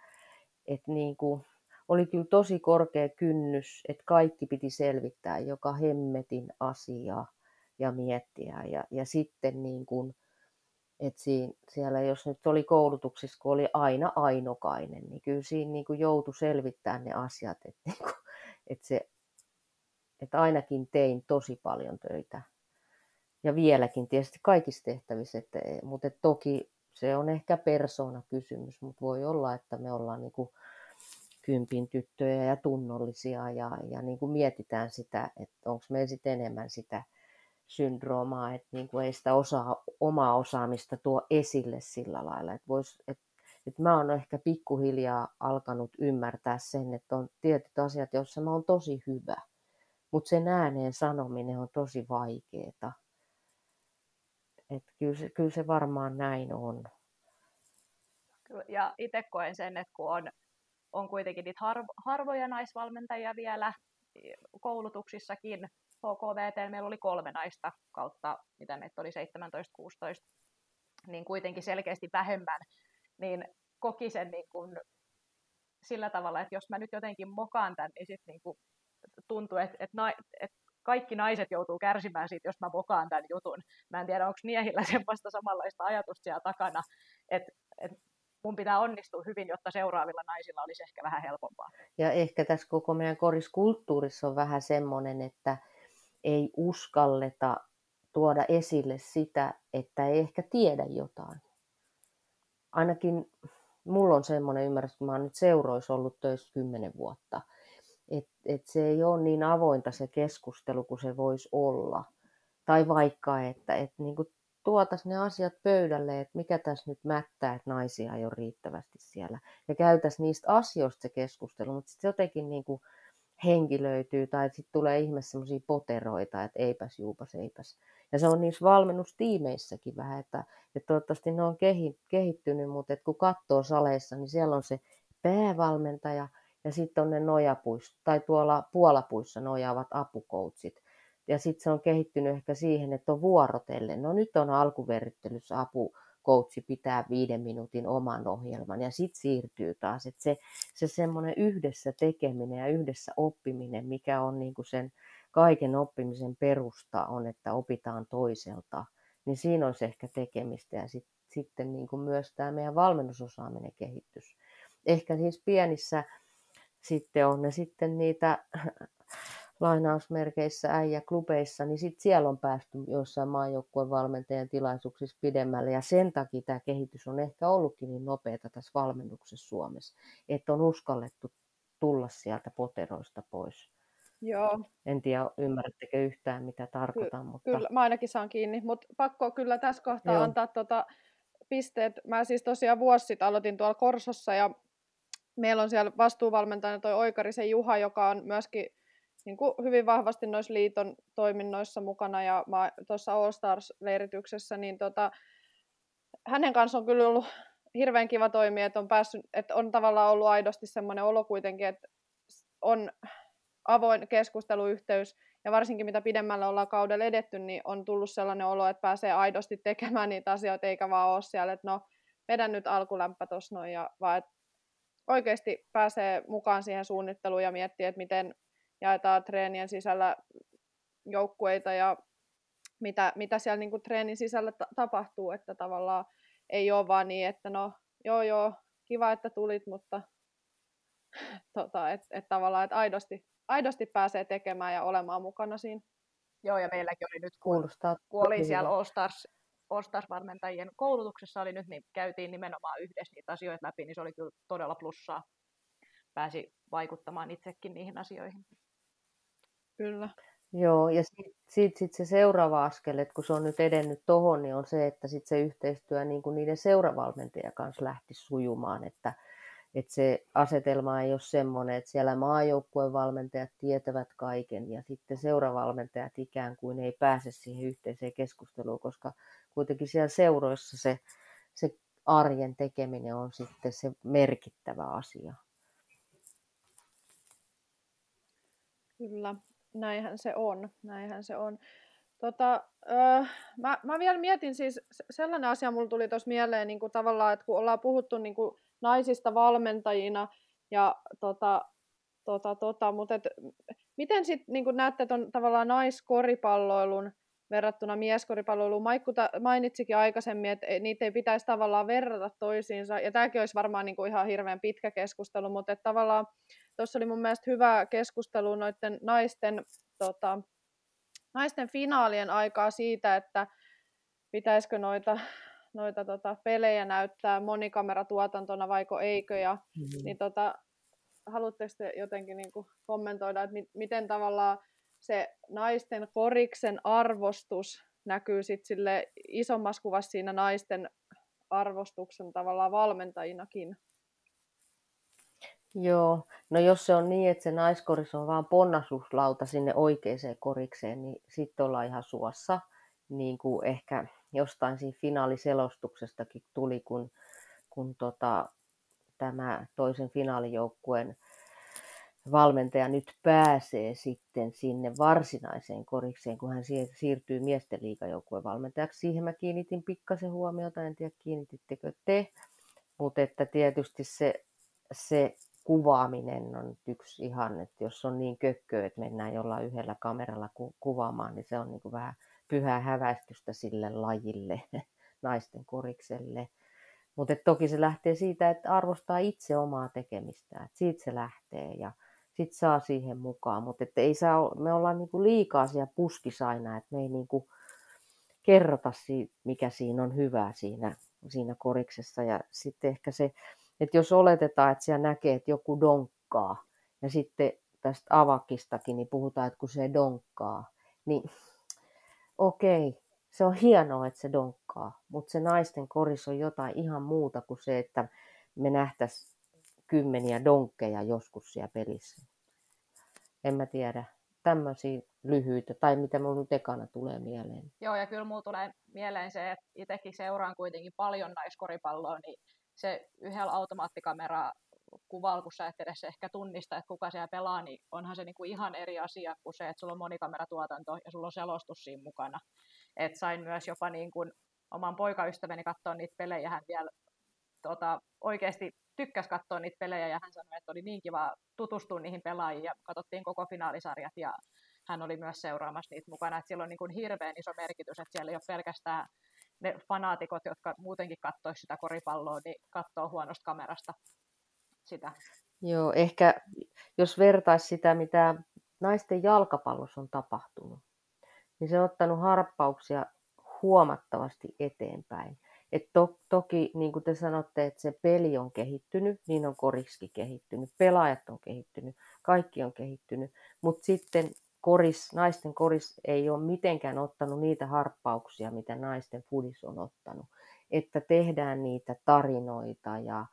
että niin kuin oli kyllä tosi korkea kynnys, että kaikki piti selvittää, joka hemmetin asiaa ja miettiä. Ja, ja sitten niin kuin, että siinä, siellä, jos nyt oli koulutuksissa, kun oli aina ainokainen, niin kyllä siinä niin kuin joutui selvittämään ne asiat. Että, niin kuin, että, se, että ainakin tein tosi paljon töitä. Ja vieläkin tietysti kaikissa tehtävissä, että, mutta toki se on ehkä persoonakysymys, mutta voi olla, että me ollaan niin kuin kympin tyttöjä ja tunnollisia ja, ja niin kuin mietitään sitä, että onko meillä sitten enemmän sitä syndroomaa, että niin kuin ei sitä osaa, omaa osaamista tuo esille sillä lailla. Että vois, että, että mä oon ehkä pikkuhiljaa alkanut ymmärtää sen, että on tietyt asiat, joissa mä oon tosi hyvä, mutta sen ääneen sanominen on tosi vaikeaa. Että kyllä se, kyllä se varmaan näin on. Ja itse koen sen, että kun on, on kuitenkin niitä harvo, harvoja naisvalmentajia vielä koulutuksissakin. H K V T meillä oli kolme naista kautta, mitä meitä oli seitsemäntoista kuusitoista, niin kuitenkin selkeästi vähemmän. Niin koki sen niin kuin sillä tavalla, että jos mä nyt jotenkin mokaan tämän, niin sitten niin kuin tuntuu, että, että, että kaikki naiset joutuu kärsimään siitä, jos mä mokaan tämän jutun. Mä en tiedä, onko miehillä semmoista samanlaista ajatusta siellä takana, että et mun pitää onnistua hyvin, jotta seuraavilla naisilla olisi ehkä vähän helpompaa. Ja ehkä tässä koko meidän koriskulttuurissa on vähän semmoinen, että ei uskalleta tuoda esille sitä, että ei ehkä tiedä jotain. Ainakin mulla on semmoinen ymmärrys, kun mä oon nyt seuroissa ollut töissä kymmenen vuotta, että et se ei ole niin avointa se keskustelu kuin se voisi olla. Tai vaikka, että et niinku tuotaisiin ne asiat pöydälle, että mikä tässä nyt mättää, että naisia ei ole riittävästi siellä. Ja käytäisiin niistä asioista se keskustelu, mutta sitten jotenkin niinku henki löytyy tai sitten tulee ihmeessä semmoisia poteroita, että eipäs, juupas, eipäs. Ja se on niissä valmennustiimeissäkin vähän, että, että toivottavasti ne on kehittynyt, mutta kun katsoo saleissa, niin siellä on se päävalmentaja, ja sitten on ne nojapuissa, tai tuolla puolapuissa nojaavat apukoutsit. Ja sitten se on kehittynyt ehkä siihen, että on vuorotellen. No nyt on alkuverryttelyssä apukoutsi pitää viiden minuutin oman ohjelman. Ja sitten siirtyy taas. Että se, se semmoinen yhdessä tekeminen ja yhdessä oppiminen, mikä on niinku sen kaiken oppimisen perusta, on, että opitaan toiselta. Niin siinä on se ehkä tekemistä. Ja sit, sitten niinku myös tämä meidän valmennusosaaminen kehittyisi. Ehkä siis pienissä... Sitten on ne sitten niitä lainausmerkeissä äijäklubeissa, niin sitten siellä on päästy jossain maajoukkueen valmentajan tilaisuuksissa pidemmälle. Ja sen takia tämä kehitys on ehkä ollutkin niin nopeata tässä valmennuksessa Suomessa, että on uskallettu tulla sieltä poteroista pois. Joo. En tiedä, ymmärrättekö yhtään, mitä tarkoitan. Ky- mutta... Kyllä, mä ainakin saan kiinni, mutta pakko kyllä tässä kohtaa Joo. antaa tota pisteet. Mä siis tosiaan vuosi sitten aloitin tuolla Korsossa ja meillä on siellä vastuuvalmentajana toi Oikarisen Juha, joka on myöskin niin kuin hyvin vahvasti noissa liiton toiminnoissa mukana ja tuossa All Stars-leirityksessä, niin tota, hänen kanssa on kyllä ollut hirveän kiva toimia, että on, päässyt, että on tavallaan ollut aidosti semmoinen olo kuitenkin, että on avoin keskusteluyhteys ja varsinkin mitä pidemmällä ollaan kaudella edetty, niin on tullut sellainen olo, että pääsee aidosti tekemään niitä asioita eikä vaan ole siellä, että no vedän nyt alkulämpä tuossa noin ja vaan oikeasti pääsee mukaan siihen suunnitteluun ja miettii, että miten jaetaan treenien sisällä joukkueita ja mitä, mitä siellä niinku treenin sisällä ta- tapahtuu, että tavallaan ei ole vaan niin, että no joo joo, kiva, että tulit, mutta tota, et, et tavallaan et aidosti, aidosti pääsee tekemään ja olemaan mukana siinä. Joo, ja meilläkin oli nyt, kun, kun oli siellä All Stars. All-Stars-valmentajien koulutuksessa oli nyt, niin käytiin nimenomaan yhdessä niitä asioita läpi, niin se oli kyllä todella plussaa. Pääsi vaikuttamaan itsekin niihin asioihin. Kyllä. Joo, ja sitten sit, sit se seuraava askel, että kun se on nyt edennyt tohon, niin on se, että sit se yhteistyö niin kuin niiden seuravalmentajien kanssa lähti sujumaan, että et se asetelma ei ole semmoinen, että siellä maajoukkueen valmentajat tietävät kaiken ja sitten seuravalmentajat ikään kuin ei pääse siihen yhteiseen keskusteluun, koska kuitenkin siellä seuroissa se, se arjen tekeminen on sitten se merkittävä asia. Kyllä, näinhän se on. Näinhän se on. Tota, öö, mä, mä vielä mietin siis, sellainen asia mulla tuli tuossa mieleen niin kuin tavallaan, että kun ollaan puhuttu niin kuin naisista valmentajina, ja tota, tota, tota, mutta et, miten sitten niin kuin näette tuon tavallaan naiskoripalloilun verrattuna mieskoripalloiluun? Maikku ta- mainitsikin aikaisemmin, että niitä ei pitäisi tavallaan verrata toisiinsa, ja tämäkin olisi varmaan niin kuin ihan hirveän pitkä keskustelu, mutta et tavallaan tuossa oli mun mielestä hyvä keskustelu noiden naisten... Tota, naisten finaalien aikaa siitä, että pitäisikö noita, noita tota pelejä näyttää monikameratuotantona vaiko eikö. Ja, mm-hmm. niin tota, haluatteko te jotenkin niin kuin kommentoida, että mi- miten tavallaan se naisten koriksen arvostus näkyy sit sille isommassa kuvassa siinä naisten arvostuksen tavallaan valmentajinakin? Joo, no jos se on niin, että se naiskorissa on vaan ponnahduslauta sinne oikeaan korikseen, niin sitten ollaan ihan suossa. Niin kuin ehkä jostain siinä finaaliselostuksestakin tuli, kun, kun tota, tämä toisen finaalijoukkueen valmentaja nyt pääsee sitten sinne varsinaiseen korikseen, kun hän siirtyy miesten liigajoukkueen valmentajaksi. Siihen mä kiinnitin pikkasen huomiota, en tiedä kiinnitittekö te, mutta että tietysti se... se kuvaaminen on yksi ihan, että jos on niin kökkö, että mennään jollain yhdellä kameralla ku- kuvaamaan, niin se on niin kuin vähän pyhää häväistystä sille lajille, naisten korikselle. Mutta toki se lähtee siitä, että arvostaa itse omaa tekemistään, että siitä se lähtee ja sitten saa siihen mukaan. Mutta ei saa, me ollaan niin kuin liikaa siellä puskissa aina, että me ei niin kuin kerrota, siitä, mikä siinä on hyvää siinä, siinä koriksessa ja sitten ehkä se... Että jos oletetaan, että siellä näkee, että joku donkkaa, ja sitten tästä avakistakin, niin puhutaan, että kun se donkkaa, niin okei, se on hienoa, että se donkkaa, mutta se naisten korissa on jotain ihan muuta kuin se, että me nähtäisiin kymmeniä donkkeja joskus siellä pelissä. En mä tiedä, tämmöisiä lyhyitä, tai mitä mulla nyt ekana tulee mieleen. Joo, ja kyllä mulla tulee mieleen se, että itsekin seuraan kuitenkin paljon naiskoripalloa, niin se yhdellä automaattikameraa kuvalla, kun sä et edes ehkä tunnista, että kuka siellä pelaa, niin onhan se niinku ihan eri asia kuin se, että sulla on monikameratuotanto ja sulla on selostus siinä mukana. Et sain myös jopa niinku oman poikaystäväni katsoa niitä pelejä, hän vielä tota, oikeasti tykkäsi katsoa niitä pelejä ja hän sanoi, että oli niin kiva tutustua niihin pelaajiin ja katsottiin koko finaalisarjat ja hän oli myös seuraamassa niitä mukana. Et siellä on niinku hirveän iso merkitys, että siellä ei ole pelkästään ne fanaatikot, jotka muutenkin katsoisivat sitä koripalloa, niin katsoo huonosta kamerasta sitä. Joo, ehkä jos vertaisi sitä, mitä naisten jalkapallossa on tapahtunut, niin se on ottanut harppauksia huomattavasti eteenpäin. Et to, toki, niin kuin te sanotte, että se peli on kehittynyt, niin on koriskin kehittynyt, pelaajat on kehittynyt, kaikki on kehittynyt, mutta sitten... Koris, naisten koris ei ole mitenkään ottanut niitä harppauksia, mitä naisten fudis on ottanut. Että tehdään niitä tarinoita ja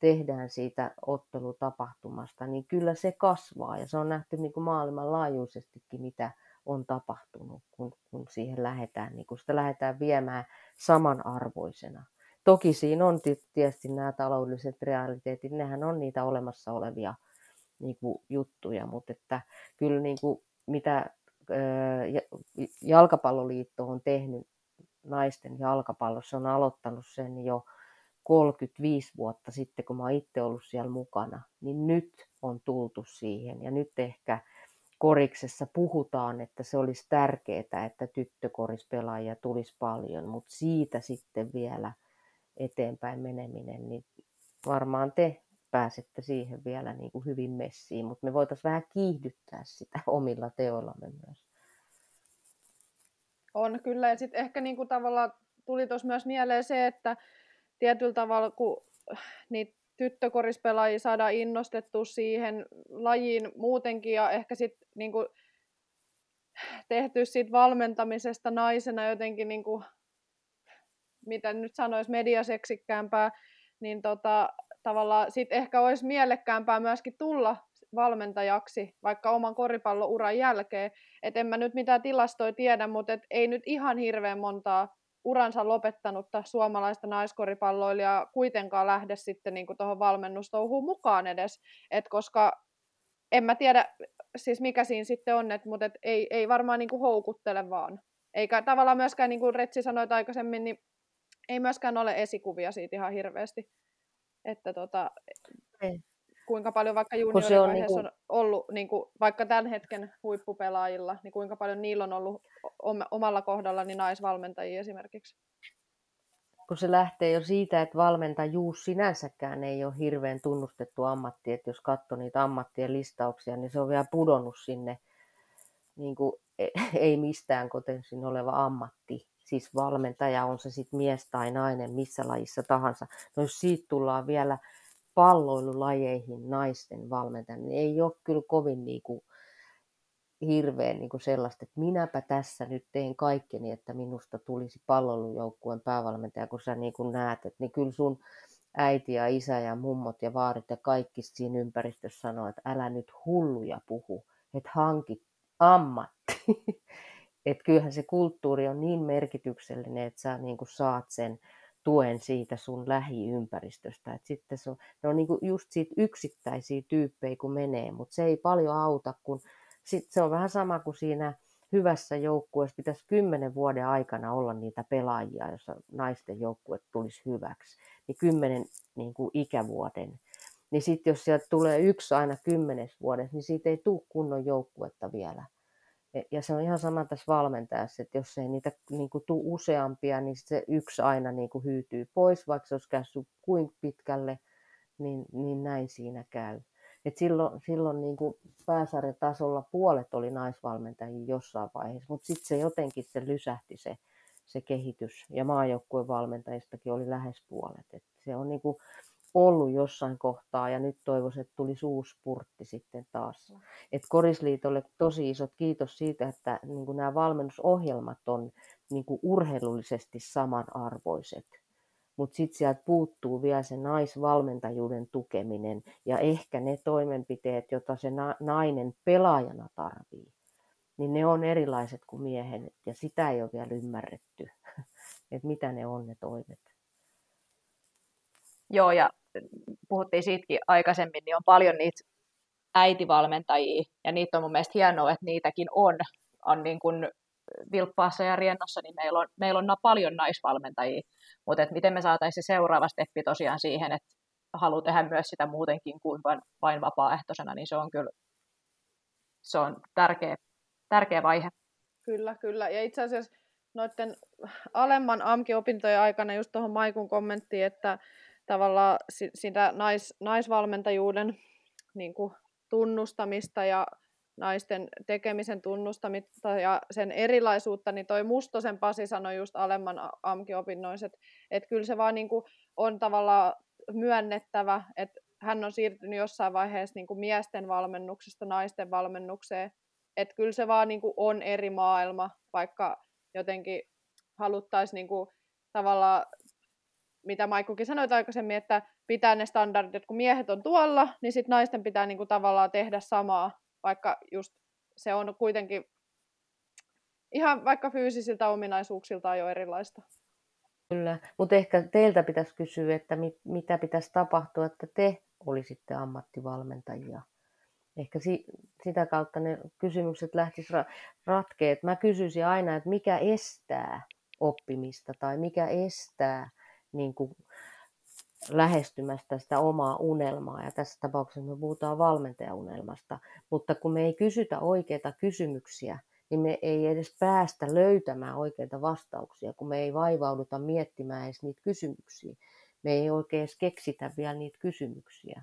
tehdään siitä ottelutapahtumasta, niin kyllä se kasvaa. Ja se on nähty niin kuin maailmanlaajuisestikin, mitä on tapahtunut, kun, kun siihen lähdetään, niin kun sitä lähdetään viemään samanarvoisena. Toki siinä on tietysti nämä taloudelliset realiteetit, nehän on niitä olemassa olevia niin kuin juttuja, mutta että kyllä niin kuin mitä jalkapalloliitto on tehnyt naisten jalkapallossa, on aloittanut sen jo kolmekymmentäviisi vuotta sitten, kun mä oon itse ollut siellä mukana, niin nyt on tultu siihen. Ja nyt ehkä koriksessa puhutaan, että se olisi tärkeää, että tyttökorispelaajia tulisi paljon, mutta siitä sitten vielä eteenpäin meneminen, niin varmaan te pääsette siihen vielä niin kuin hyvin messiin, mutta me voitaisiin vähän kiihdyttää sitä omilla teoillamme myös. On kyllä, ja sitten ehkä niin kuin tavallaan tuli tuossa myös mieleen se, että tietyllä tavalla kun niitä tyttökorispelaajia saadaan innostettua siihen lajiin muutenkin, ja ehkä sitten niin kuin tehty siitä valmentamisesta naisena jotenkin, niin kuin, mitä nyt sanoisi, mediaseksikkäämpää, niin tota... Tavallaan sitten ehkä olisi mielekkäämpää myöskin tulla valmentajaksi vaikka oman koripallouran jälkeen. Et en mä nyt mitään tilastoja tiedä, mutta et ei nyt ihan hirveän montaa uransa lopettanutta suomalaista naiskoripalloilijaa kuitenkaan lähde sitten niinku tuohon valmennustouhuun mukaan edes. Et koska en mä tiedä, siis mikä siinä sitten on, mutta ei, ei varmaan niinku houkuttele vaan. eikä tavallaan myöskään, niin kuin Retsi sanoi aikaisemmin, niin ei myöskään ole esikuvia siitä ihan hirveästi, että tota, kuinka paljon vaikka juniorivaiheessa on ollut, niin kuin, vaikka tämän hetken huippupelaajilla, niin kuinka paljon niillä on ollut omalla kohdalla niin naisvalmentajia esimerkiksi. Kun se lähtee jo siitä, että valmentajuus sinänsäkään ei ole hirveän tunnustettu ammatti, että jos katsoo niitä ammattien listauksia, niin se on vielä pudonnut sinne, niin kuin, ei mistään kotensin oleva ammatti. Siis valmentaja on se sitten mies tai nainen, missä lajissa tahansa. No jos siitä tullaan vielä palloilulajeihin naisten valmentaja, niin ei ole kyllä kovin niin kuin, hirveän niin kuin sellaista, että minäpä tässä nyt teen kaikkeni, että minusta tulisi palloilujoukkueen päävalmentaja, kun sä niin kuin näet, että niin kyllä sun äiti ja isä ja mummot ja vaarit ja kaikki siinä ympäristössä sanoo, että älä nyt hulluja puhu, että hanki ammatti. Että kyllähän se kulttuuri on niin merkityksellinen, että sä niin kuin saat sen tuen siitä sun lähiympäristöstä. Et sitten se on, ne on niin kuin just siitä yksittäisiä tyyppejä, kun menee, mutta se ei paljon auta, kun sitten se on vähän sama kuin siinä hyvässä joukkueessa pitäisi kymmenen vuoden aikana olla niitä pelaajia, jossa naisten joukkue tulisi hyväksi, niin kymmenen niin kuin ikävuoden. Niin sitten jos sieltä tulee yksi aina kymmenes vuodessa, niin siitä ei tule kunnon joukkuetta vielä. Ja se on ihan sama tässä valmentajassa, että jos ei niitä niin kuin tule useampia, niin se yksi aina niin kuin hyytyy pois, vaikka se olisi käynyt kuinka pitkälle, niin, niin näin siinä käy. Et silloin silloin niin kuin pääsarjatasolla puolet oli naisvalmentajia jossain vaiheessa, mutta sitten se jotenkin se lysähti se, se kehitys. Ja maajoukkueen valmentajistakin oli lähes puolet. Et se on niin kuin ollut jossain kohtaa ja nyt toivoisin, että tulisi uusi spurtti sitten taas. Et Korisliitolle tosi isot kiitos siitä, että niin kuin nämä valmennusohjelmat on niin kuin urheilullisesti samanarvoiset. Mutta sitten sieltä puuttuu vielä se naisvalmentajuuden tukeminen ja ehkä ne toimenpiteet, joita se nainen pelaajana tarvii, niin ne on erilaiset kuin miehen ja sitä ei ole vielä ymmärretty, että mitä ne on ne toimet. Joo, ja puhuttiin siitäkin aikaisemmin, niin on paljon niitä äitivalmentajia ja niitä on mun mielestä hienoa, että niitäkin on, on niin kuin Vilppaassa ja Riennossa, niin meillä on, meillä on paljon naisvalmentajia, mutta et miten me saataisiin seuraava steppi tosiaan siihen, että haluaa tehdä myös sitä muutenkin kuin vain, vain vapaaehtoisena, niin se on kyllä se on tärkeä, tärkeä vaihe. Kyllä, kyllä. Ja itse asiassa noiden alemman A M K-opintojen aikana just tuohon Maikun kommenttiin, että tavallaan sitä nais, naisvalmentajuuden niin kuin tunnustamista ja naisten tekemisen tunnustamista ja sen erilaisuutta, niin toi Mustosen Pasi sanoi just alemman A M K-opinnoiset, että kyllä se vaan niin kuin on tavallaan myönnettävä, että hän on siirtynyt jossain vaiheessa niin kuin miesten valmennuksesta naisten valmennukseen, että kyllä se vaan niin kuin on eri maailma, vaikka jotenkin haluttaisiin niin kuin tavallaan, mitä Maikkukin sanoi aikaisemmin, että pitää ne standardit, että kun miehet on tuolla, niin sitten naisten pitää niin kuin tavallaan tehdä samaa, vaikka just se on kuitenkin ihan vaikka fyysisiltä ominaisuuksiltaan jo erilaista. Kyllä, mutta ehkä teiltä pitäisi kysyä, että mit, mitä pitäisi tapahtua, että te olisitte ammattivalmentajia. Ehkä si, sitä kautta ne kysymykset lähtisivät ratkeamaan. Mä kysyisin aina, että mikä estää oppimista tai mikä estää niin kuin lähestymästä sitä omaa unelmaa, ja tässä tapauksessa me puhutaan valmentajaunelmasta, mutta kun me ei kysytä oikeita kysymyksiä, niin me ei edes päästä löytämään oikeita vastauksia, kun me ei vaivauduta miettimään edes niitä kysymyksiä. Me ei oikein edes keksitä vielä niitä kysymyksiä.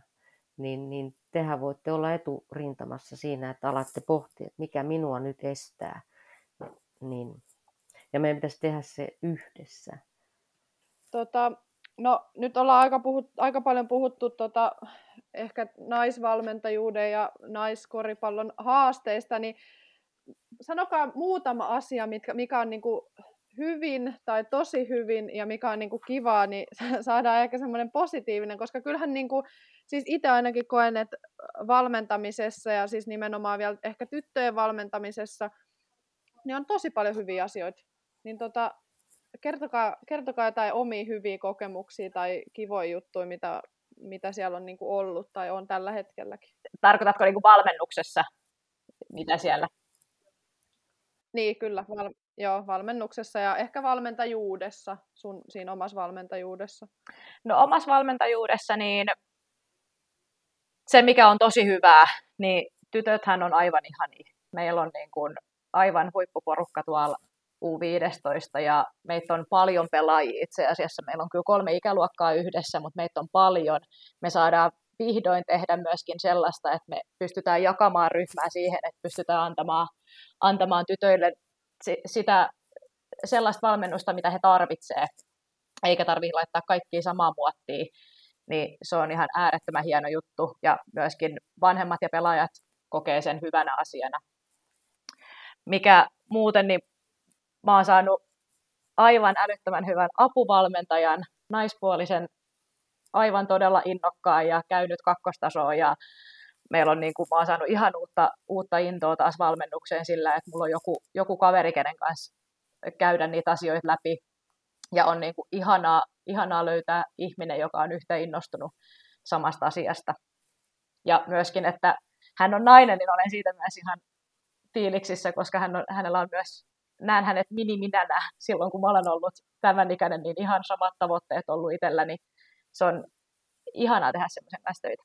Niin, niin tehän voitte olla eturintamassa siinä, että alatte pohtia, että mikä minua nyt estää. Niin. Ja meidän pitäisi tehdä se yhdessä. Tota... No nyt ollaan aika, puhut, aika paljon puhuttu tota, ehkä naisvalmentajuuden ja naiskoripallon haasteista, niin sanokaa muutama asia, mitkä, mikä on niin kuin hyvin tai tosi hyvin ja mikä on niin kuin kivaa, niin saadaan ehkä semmoinen positiivinen, koska kyllähän niin kuin, siis itse ainakin koen, että valmentamisessa ja siis nimenomaan vielä ehkä tyttöjen valmentamisessa, niin on tosi paljon hyviä asioita. Niin tota, Kertokaa, kertokaa jotain omia hyviä kokemuksia tai kivoja juttuja, mitä, mitä siellä on niin kuin ollut tai on tällä hetkelläkin. Tarkoitatko niin kuin valmennuksessa, mitä siellä? Niin, kyllä. Val- Joo, valmennuksessa ja ehkä valmentajuudessa, sun siinä omassa valmentajuudessa. No omassa valmentajuudessa, niin se mikä on tosi hyvää, niin tytöthän on aivan ihania. Meillä on niin kuin aivan huippuporukka tuolla U viisitoista ja meitä on paljon pelaajia itse asiassa. Meillä on kyllä kolme ikäluokkaa yhdessä, mutta meitä on paljon. Me saadaan vihdoin tehdä myöskin sellaista, että me pystytään jakamaan ryhmää siihen, että pystytään antamaan, antamaan tytöille sitä sellaista valmennusta, mitä he tarvitsevat, eikä tarvitse laittaa kaikkia samaa muottia, niin se on ihan äärettömän hieno juttu, ja myöskin vanhemmat ja pelaajat kokee sen hyvänä asiana. Mikä muuten, niin mä oon saanut aivan älyttömän hyvän apuvalmentajan, naispuolisen, aivan todella innokkaan ja käynyt kakkostasoon, ja meillä on niin kuin, mä oon saanut ihan uutta, uutta intoa taas valmennukseen sillä, että mulla on joku, joku kaveri, kenen kanssa käydä niitä asioita läpi. Ja on niin kuin ihanaa, ihanaa löytää ihminen, joka on yhtä innostunut samasta asiasta. Ja myöskin, että hän on nainen, niin olen siitä myös ihan fiiliksissä, koska hän on, hänellä on myös, näen hänet mini-minänä silloin, kun mä olen ollut tämän ikäinen, niin ihan samat tavoitteet ollut itselläni. Se on ihanaa tehdä semmoisen kanssa töitä.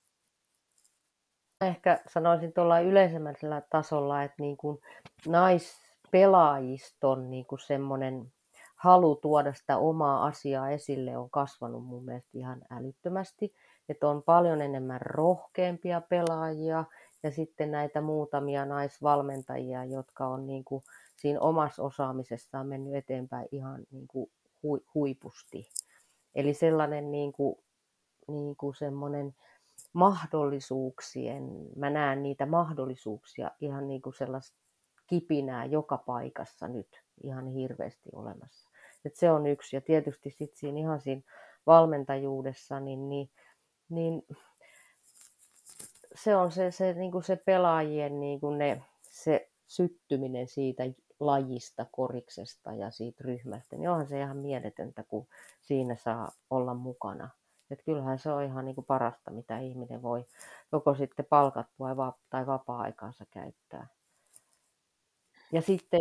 Ehkä sanoisin tuolla yleisemmällä tasolla, että niin kuin naispelaajiston niin kuin semmoinen halu tuoda sitä omaa asiaa esille on kasvanut mun mielestä ihan älyttömästi. Että on paljon enemmän rohkeampia pelaajia ja sitten näitä muutamia naisvalmentajia, jotka on niin kuin siinä omassa osaamisessaan mennyt eteenpäin ihan niin kuin huipusti. Eli sellainen niin kuin, niin kuin semmoinen mahdollisuuksien, mä näen niitä mahdollisuuksia ihan niin kuin sellaista kipinää joka paikassa nyt ihan hirveästi olemassa. Et se on yksi, ja tietysti sitten siinä ihan siinä valmentajuudessa, niin, niin, niin se on se, se, niin kuin se pelaajien niin kuin ne, se syttyminen siitä lajista, koriksesta ja siitä ryhmästä, niin onhan se ihan mieletöntä, kun siinä saa olla mukana. Että kyllähän se on ihan niin kuin parasta, mitä ihminen voi joko sitten palkattua tai vapaa-aikaansa käyttää. Ja sitten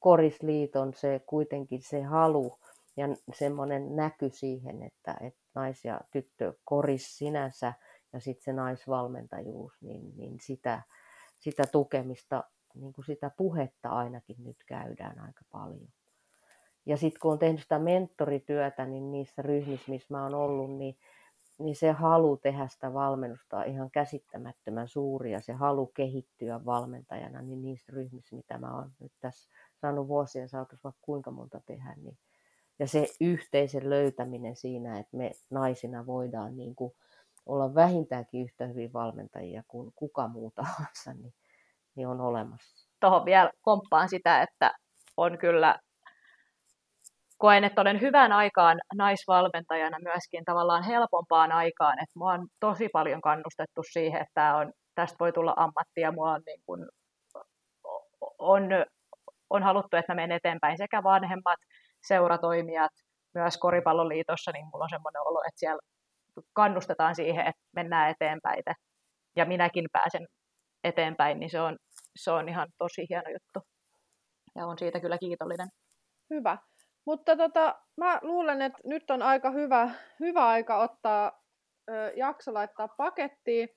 Korisliiton se kuitenkin se halu ja semmoinen näky siihen, että, että nais- ja tyttökoris sinänsä ja sitten se naisvalmentajuus, niin, niin sitä, sitä tukemista, niin kuin sitä puhetta ainakin nyt käydään aika paljon. Ja sitten kun on tehnyt sitä mentorityötä, niin niissä ryhmissä, missä mä oon ollut, niin, niin se halu tehdä sitä valmennusta on ihan käsittämättömän suuri. Ja se halu kehittyä valmentajana, niin niissä ryhmissä, mitä mä oon nyt tässä saanut vuosien saatossa vaikka kuinka monta tehdä. Niin. Ja se yhteisen löytäminen siinä, että me naisina voidaan niin kuin olla vähintäänkin yhtä hyvin valmentajia kuin kuka muu tahansa, niin, niin on olemassa. Tuohon vielä komppaan sitä, että on kyllä... Koen, että olen hyvän aikaan naisvalmentajana myöskin tavallaan helpompaan aikaan. Että minua on tosi paljon kannustettu siihen, että tämä on, tästä voi tulla ammatti ja minua on, niin kuin, on, on haluttu, että menen eteenpäin sekä vanhemmat, seuratoimijat, myös Koripalloliitossa, niin minulla on semmoinen olo, että siellä kannustetaan siihen, että mennään eteenpäin ja minäkin pääsen eteenpäin, niin se on, se on ihan tosi hieno juttu ja olen siitä kyllä kiitollinen. Hyvä. Mutta tota, mä luulen, että nyt on aika hyvä, hyvä aika ottaa ö, jakso laittaa pakettiin.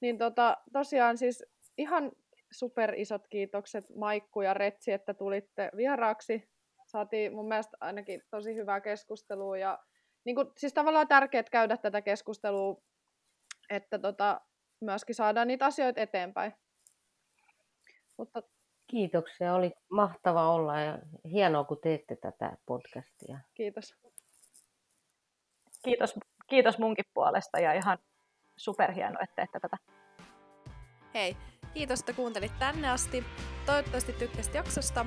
Niin tota, tosiaan siis ihan superisot kiitokset Maikku ja Retsi, että tulitte vieraaksi. Saatiin mun mielestä ainakin tosi hyvää keskustelua. Ja, niin kun, siis tavallaan tärkeää käydä tätä keskustelua, että tota, myöskin saadaan niitä asioita eteenpäin. Mutta... Kiitoksia, oli mahtava olla ja hienoa, kun teette tätä podcastia. Kiitos. Kiitos, kiitos munkin puolesta ja ihan superhienoa, että teette tätä. Hei, kiitos, että kuuntelit tänne asti. Toivottavasti tykkäsit jaksosta.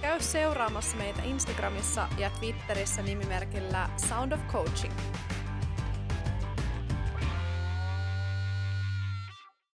Käy seuraamassa meitä Instagramissa ja Twitterissä nimimerkillä Sound of Coaching.